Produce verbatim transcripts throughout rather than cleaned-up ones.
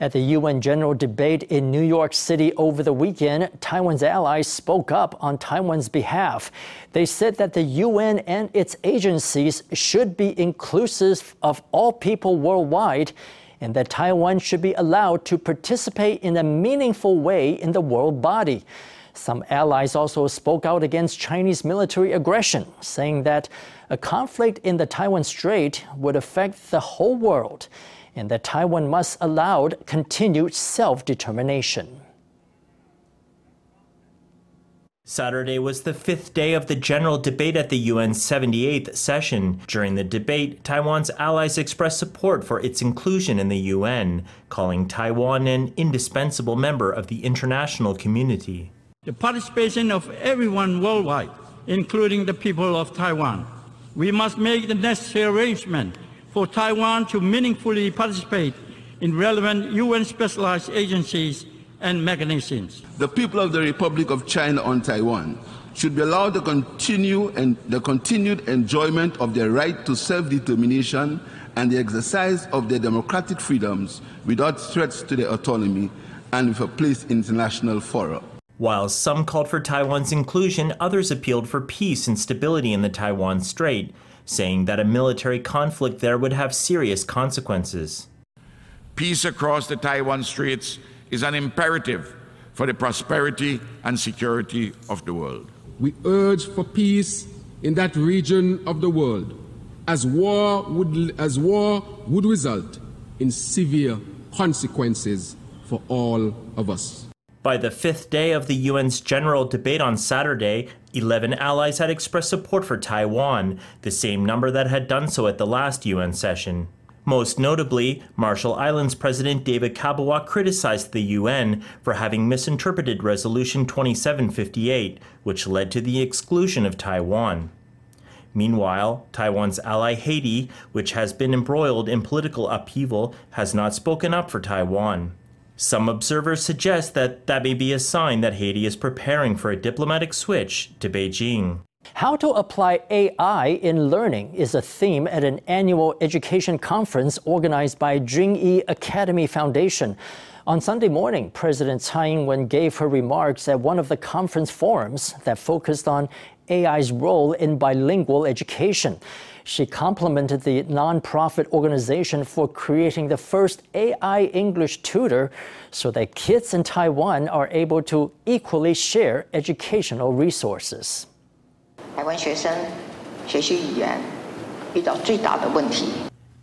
At the U N General Debate in New York City over the weekend, Taiwan's allies spoke up on Taiwan's behalf. They said that the U N and its agencies should be inclusive of all people worldwide, and that Taiwan should be allowed to participate in a meaningful way in the world body. Some allies also spoke out against Chinese military aggression, saying that a conflict in the Taiwan Strait would affect the whole world, and that Taiwan must allow continued self-determination. Saturday was the fifth day of the general debate at the U N's seventy-eighth session. During the debate, Taiwan's allies expressed support for its inclusion in the U N, calling Taiwan an indispensable member of the international community. The participation of everyone worldwide, including the people of Taiwan. We must make the necessary arrangement for Taiwan to meaningfully participate in relevant U N specialized agencies and mechanisms. The people of the Republic of China on Taiwan should be allowed the, continue and the continued enjoyment of their right to self-determination and the exercise of their democratic freedoms without threats to their autonomy and with a place in international fora. While some called for Taiwan's inclusion, others appealed for peace and stability in the Taiwan Strait, saying that a military conflict there would have serious consequences. Peace across the Taiwan Straits is an imperative for the prosperity and security of the world. We urge for peace in that region of the world, as war would, as war would result in severe consequences for all of us. By the fifth day of the U N's general debate on Saturday, eleven allies had expressed support for Taiwan, the same number that had done so at the last U N session. Most notably, Marshall Islands President David Cabawa criticized the U N for having misinterpreted Resolution twenty-seven fifty-eight, which led to the exclusion of Taiwan. Meanwhile, Taiwan's ally Haiti, which has been embroiled in political upheaval, has not spoken up for Taiwan. Some observers suggest that that may be a sign that Haiti is preparing for a diplomatic switch to Beijing. How to apply A I in learning is a theme at an annual education conference organized by Junyi Academy Foundation. On Sunday morning, President Tsai Ing-wen gave her remarks at one of the conference forums that focused on A I's role in bilingual education. She complimented the nonprofit organization for creating the first A I English tutor so that kids in Taiwan are able to equally share educational resources. 台湾学生学习语言遇到最大的问题。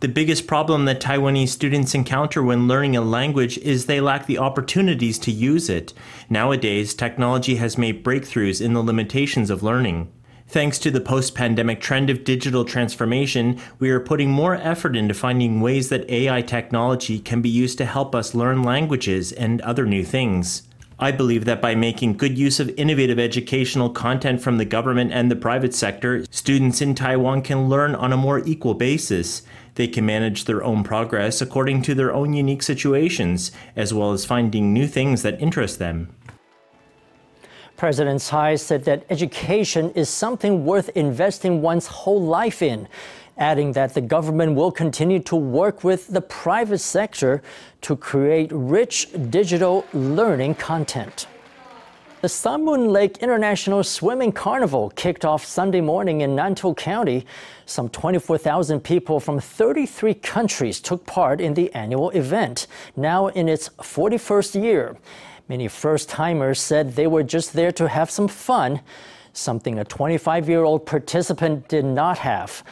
The biggest problem that Taiwanese students encounter when learning a language is they lack the opportunities to use it. Nowadays, technology has made breakthroughs in the limitations of learning. Thanks to the post-pandemic trend of digital transformation, we are putting more effort into finding ways that A I technology can be used to help us learn languages and other new things. I believe that by making good use of innovative educational content from the government and the private sector, students in Taiwan can learn on a more equal basis. They can manage their own progress according to their own unique situations, as well as finding new things that interest them. President Tsai said that education is something worth investing one's whole life in, adding that the government will continue to work with the private sector to create rich digital learning content. The Sun Moon Lake International Swimming Carnival kicked off Sunday morning in Nantou County. Some twenty-four thousand people from thirty-three countries took part in the annual event, now in its forty-first year. Many first-timers said they were just there to have some fun, something a twenty-five-year-old participant did not have.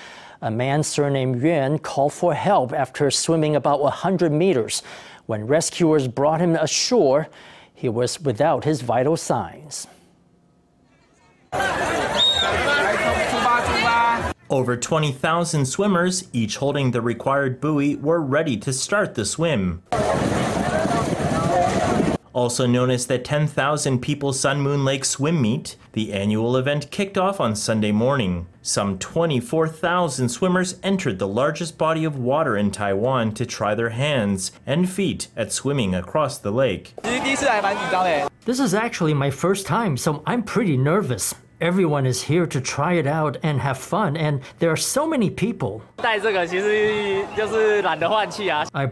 A man surnamed Yuan called for help after swimming about one hundred meters. When rescuers brought him ashore, he was without his vital signs. Over twenty thousand swimmers, each holding the required buoy, were ready to start the swim. Also known as the ten thousand people Sun Moon Lake Swim Meet, the annual event kicked off on Sunday morning. Some twenty-four thousand swimmers entered the largest body of water in Taiwan to try their hands and feet at swimming across the lake. This is actually my first time, so I'm pretty nervous. Everyone is here to try it out and have fun, and there are so many people. I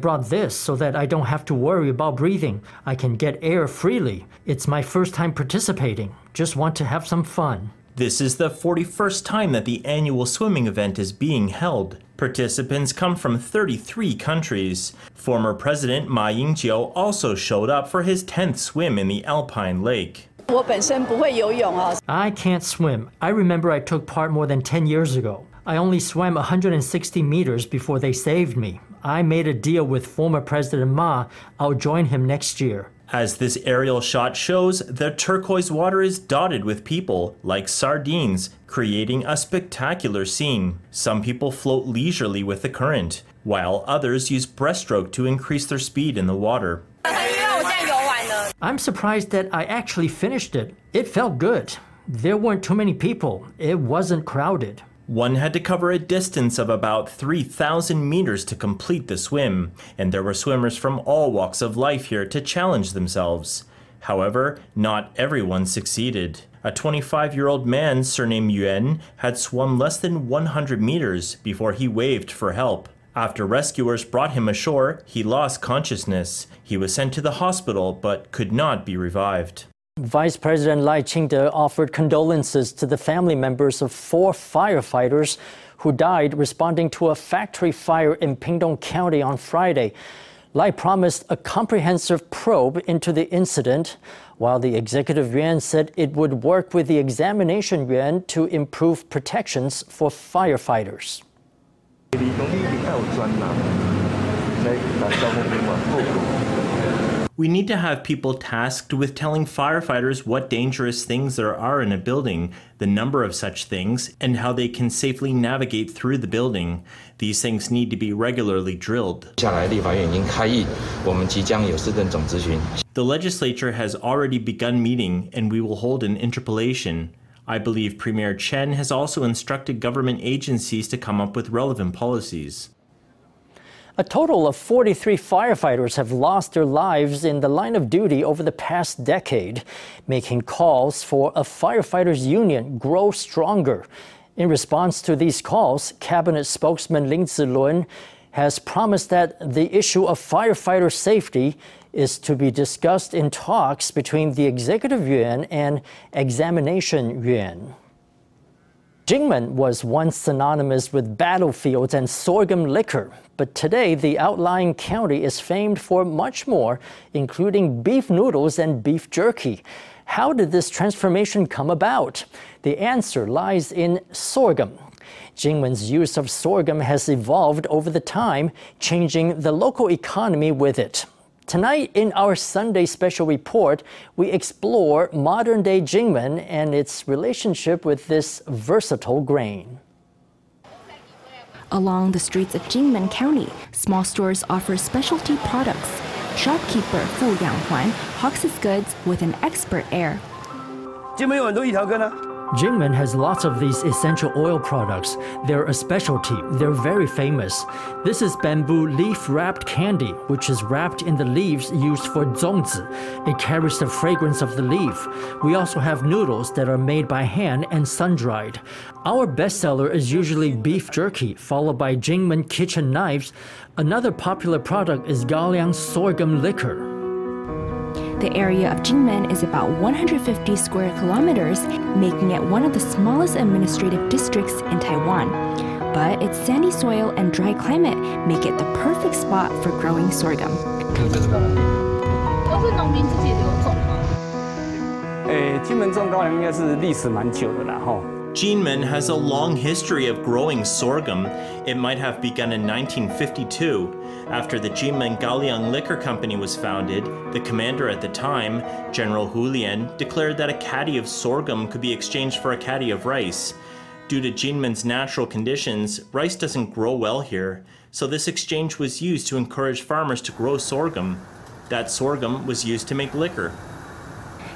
brought this so that I don't have to worry about breathing. I can get air freely. It's my first time participating. Just want to have some fun. This is the forty-first time that the annual swimming event is being held. Participants come from thirty-three countries. Former President Ma Ying-jeou also showed up for his tenth swim in the Alpine Lake. I can't swim. I remember I took part more than ten years ago. I only swam one hundred sixty meters before they saved me. I made a deal with former President Ma. I'll join him next year. As this aerial shot shows, the turquoise water is dotted with people, like sardines, creating a spectacular scene. Some people float leisurely with the current, while others use breaststroke to increase their speed in the water. I'm surprised that I actually finished it. It felt good. There weren't too many people. It wasn't crowded. One had to cover a distance of about three thousand meters to complete the swim, and there were swimmers from all walks of life here to challenge themselves. However, not everyone succeeded. A twenty-five-year-old man surnamed Yuan had swum less than one hundred meters before he waved for help. After rescuers brought him ashore, he lost consciousness. He was sent to the hospital but could not be revived. Vice President Lai Ching-te offered condolences to the family members of four firefighters who died responding to a factory fire in Pingtung County on Friday. Lai promised a comprehensive probe into the incident, while the executive yuan said it would work with the examination yuan to improve protections for firefighters. We need to have people tasked with telling firefighters what dangerous things there are in a building, the number of such things, and how they can safely navigate through the building. These things need to be regularly drilled. The legislature has already begun meeting, and we will hold an interpellation. I believe Premier Chen has also instructed government agencies to come up with relevant policies. A total of forty-three firefighters have lost their lives in the line of duty over the past decade, making calls for a firefighters' union grow stronger. In response to these calls, Cabinet spokesman Lin Zilun has promised that the issue of firefighter safety is to be discussed in talks between the executive yuan and examination yuan. Dingman was once synonymous with battlefields and sorghum liquor, but today the outlying county is famed for much more, including beef noodles and beef jerky. How did this transformation come about? The answer lies in sorghum. Dingman's use of sorghum has evolved over the time, changing the local economy with it. Tonight, in our Sunday special report, we explore modern-day Dingman and its relationship with this versatile grain. Along the streets of Kinmen County, small stores offer specialty products. Shopkeeper Fu Yanghuan hawks his goods with an expert air. Dingman has lots of these essential oil products. They're a specialty. They're very famous. This is bamboo leaf-wrapped candy, which is wrapped in the leaves used for zongzi. It carries the fragrance of the leaf. We also have noodles that are made by hand and sun-dried. Our bestseller is usually beef jerky, followed by Dingman kitchen knives. Another popular product is Gaoliang sorghum liquor. The area of Dingman is about one hundred fifty square kilometers, making it one of the smallest administrative districts in Taiwan. But its sandy soil and dry climate make it the perfect spot for growing sorghum. Dingman has a long history of growing sorghum. It might have begun in nineteen fifty-two. After the Kinmen Kaoliang Liquor Company was founded, the commander at the time, General Hu Lian, declared that a caddy of sorghum could be exchanged for a caddy of rice. Due to Dingman's natural conditions, rice doesn't grow well here, so this exchange was used to encourage farmers to grow sorghum. That sorghum was used to make liquor.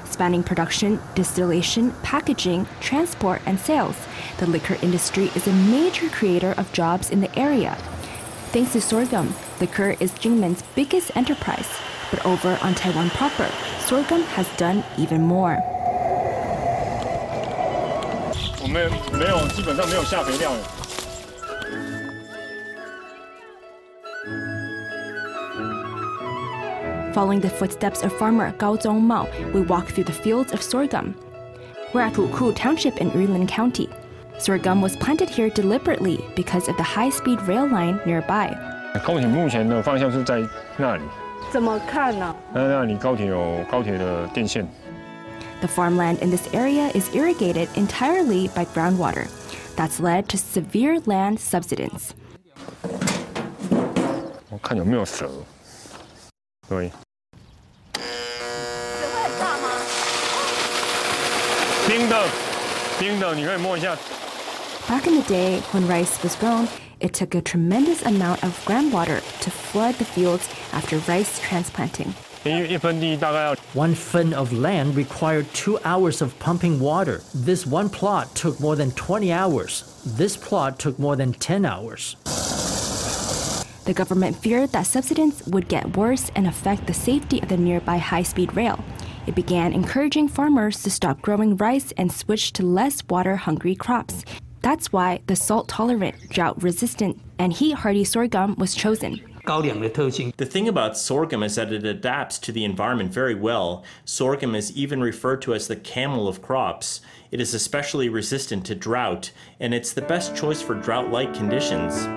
Spanning production, distillation, packaging, transport, and sales, the liquor industry is a major creator of jobs in the area. Thanks to sorghum, liquor is Jingmen's biggest enterprise. But over on Taiwan proper, sorghum has done even more. Following the footsteps of farmer Gao Zhongmao, we walk through the fields of sorghum. We're at Luku Township in Yunlin County. Sorghum was planted here deliberately because of the high-speed rail line nearby. The farmland in this area is irrigated entirely by groundwater. That's led to severe land subsidence. Back in the day, when rice was grown, it took a tremendous amount of groundwater to flood the fields after rice transplanting. One fen of land required two hours of pumping water. This one plot took more than twenty hours. This plot took more than ten hours. The government feared that subsidence would get worse and affect the safety of the nearby high-speed rail. It began encouraging farmers to stop growing rice and switch to less water-hungry crops. That's why the salt-tolerant, drought-resistant, and heat-hardy sorghum was chosen. The thing about sorghum is that it adapts to the environment very well. Sorghum is even referred to as the camel of crops. It is especially resistant to drought, and it's the best choice for drought-like conditions.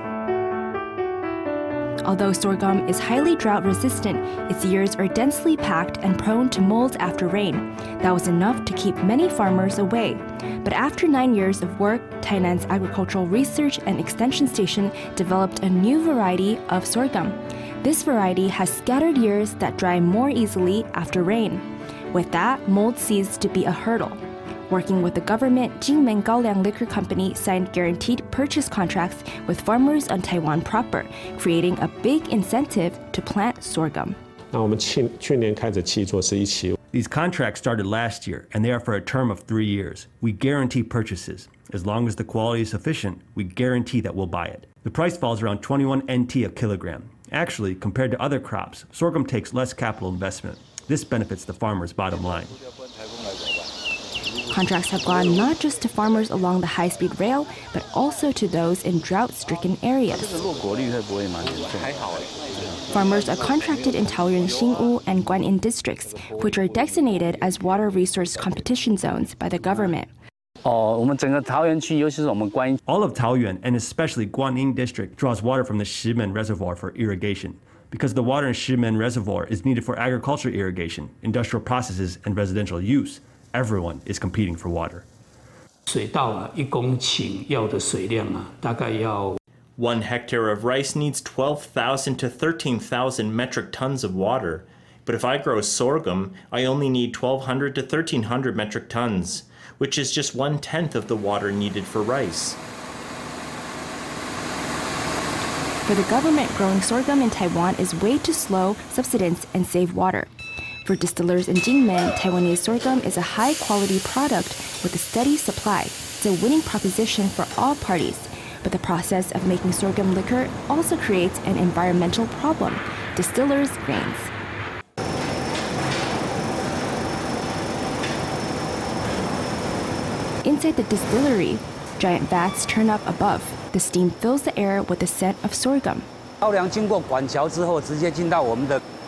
Although sorghum is highly drought-resistant, its ears are densely packed and prone to mold after rain. That was enough to keep many farmers away. But after nine years of work, Tainan's Agricultural Research and Extension Station developed a new variety of sorghum. This variety has scattered ears that dry more easily after rain. With that, mold ceased to be a hurdle. Working with the government, Dingman Kaoliang Liquor Company signed guaranteed purchase contracts with farmers on Taiwan proper, creating a big incentive to plant sorghum. These contracts started last year, and they are for a term of three years. We guarantee purchases. As long as the quality is sufficient, we guarantee that we'll buy it. The price falls around twenty-one N T a kilogram. Actually, compared to other crops, sorghum takes less capital investment. This benefits the farmer's bottom line. Contracts have gone not just to farmers along the high-speed rail, but also to those in drought-stricken areas. Farmers are contracted in Taoyuan, Xingwu, and Guanyin districts, which are designated as water resource competition zones by the government. All of Taoyuan, and especially Guanyin district, draws water from the Shimen Reservoir for irrigation, because the water in Shimen Reservoir is needed for agricultural irrigation, industrial processes, and residential use. Everyone is competing for water. One hectare of rice needs twelve thousand to thirteen thousand metric tons of water. But if I grow sorghum, I only need twelve hundred to thirteen hundred metric tons, which is just one-tenth of the water needed for rice. For the government, growing sorghum in Taiwan is way too slow, subsidence, and save water. For distillers in Jingmen, Taiwanese sorghum is a high-quality product with a steady supply. It's a winning proposition for all parties. But the process of making sorghum liquor also creates an environmental problem: distillers' grains. Inside the distillery, giant vats turn up above. The steam fills the air with the scent of sorghum.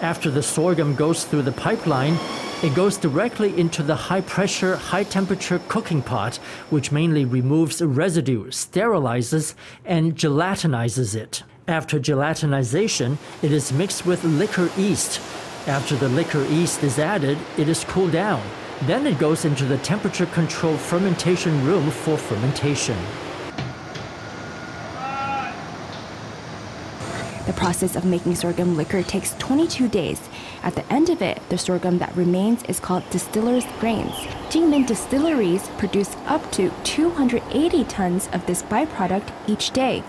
After the sorghum goes through the pipeline, it goes directly into the high-pressure, high-temperature cooking pot, which mainly removes residue, sterilizes, and gelatinizes it. After gelatinization, it is mixed with liquor yeast. After the liquor yeast is added, it is cooled down. Then it goes into the temperature-controlled fermentation room for fermentation. The process of making sorghum liquor takes twenty-two days. At the end of it, the sorghum that remains is called distillers' grains. Jingmen distilleries produce up to two hundred eighty tons of this byproduct each day,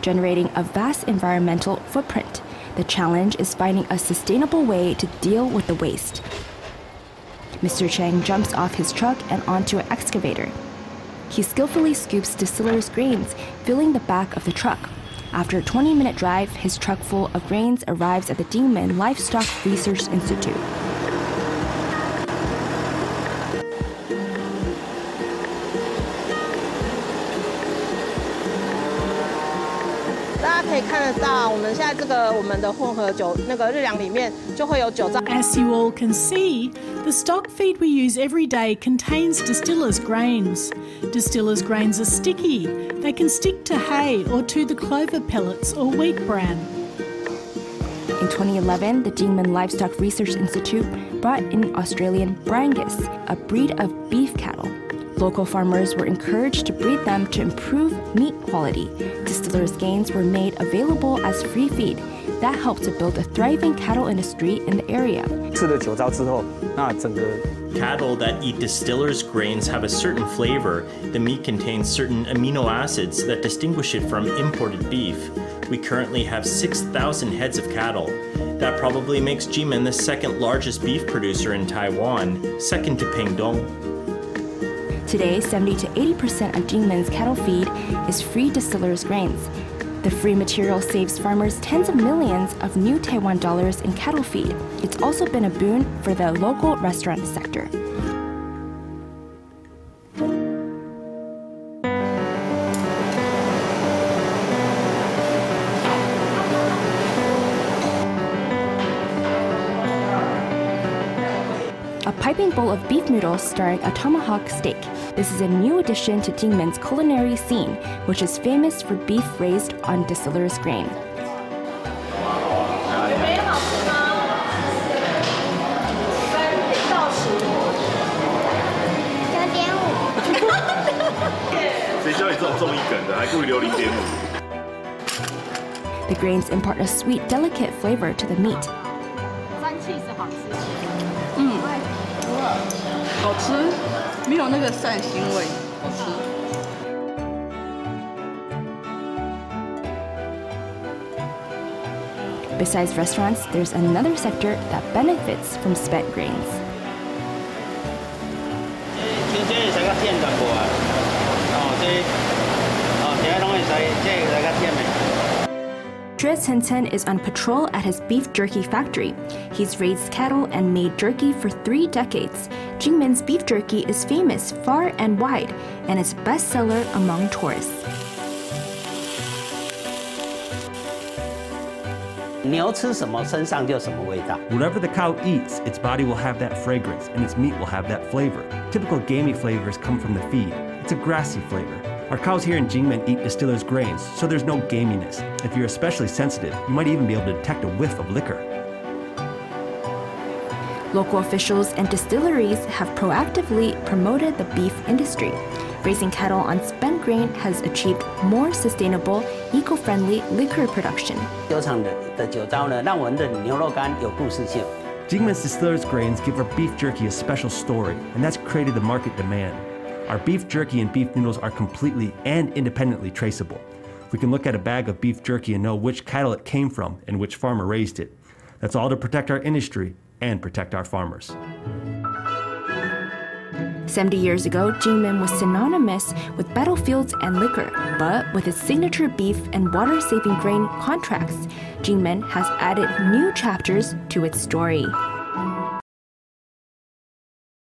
generating a vast environmental footprint. The challenge is finding a sustainable way to deal with the waste. Mister Chang jumps off his truck and onto an excavator. He skillfully scoops distillers' grains, filling the back of the truck. After a twenty-minute drive, his truck full of grains arrives at the Dingman Livestock Research Institute. As you all can see, the stock feed we use every day contains distillers' grains. Distillers' grains are sticky. They can stick to hay or to the clover pellets or wheat bran. In twenty eleven, the Dingman Livestock Research Institute brought in Australian Brangus, a breed of beef cattle. Local farmers were encouraged to breed them to improve meat quality. Distillers' gains were made available as free feed. That helped to build a thriving cattle industry in the area. Cattle that eat distillers' grains have a certain flavor. The meat contains certain amino acids that distinguish it from imported beef. We currently have six thousand heads of cattle. That probably makes Jimin the second largest beef producer in Taiwan, second to Pingdong. Today, seventy to eighty percent of Dingman's cattle feed is free distillers' grains. The free material saves farmers tens of millions of new Taiwan dollars in cattle feed. It's also been a boon for the local restaurant sector. A piping bowl of beef noodles starring a tomahawk steak. This is a new addition to Dingman's culinary scene, which is famous for beef raised on distillers' grain. The grains impart a sweet, delicate flavor to the meat. Besides restaurants, there's another sector that benefits from spent grains. Zhe Chenchen is on patrol at his beef jerky factory. He's raised cattle and made jerky for three decades. Dingman's beef jerky is famous far and wide, and it's a bestseller among tourists. Whatever the cow eats, its body will have that fragrance, and its meat will have that flavor. Typical gamey flavors come from the feed. It's a grassy flavor. Our cows here in Dingman eat distillers' grains, so there's no gaminess. If you're especially sensitive, you might even be able to detect a whiff of liquor. Local officials and distilleries have proactively promoted the beef industry. Raising cattle on spent grain has achieved more sustainable, eco-friendly liquor production. Dingman's distillers' grains give our beef jerky a special story, and that's created the market demand. Our beef jerky and beef noodles are completely and independently traceable. We can look at a bag of beef jerky and know which cattle it came from and which farmer raised it. That's all to protect our industry and protect our farmers. seventy years ago, Dingman was synonymous with battlefields and liquor, but with its signature beef and water-saving grain contracts, Dingman has added new chapters to its story.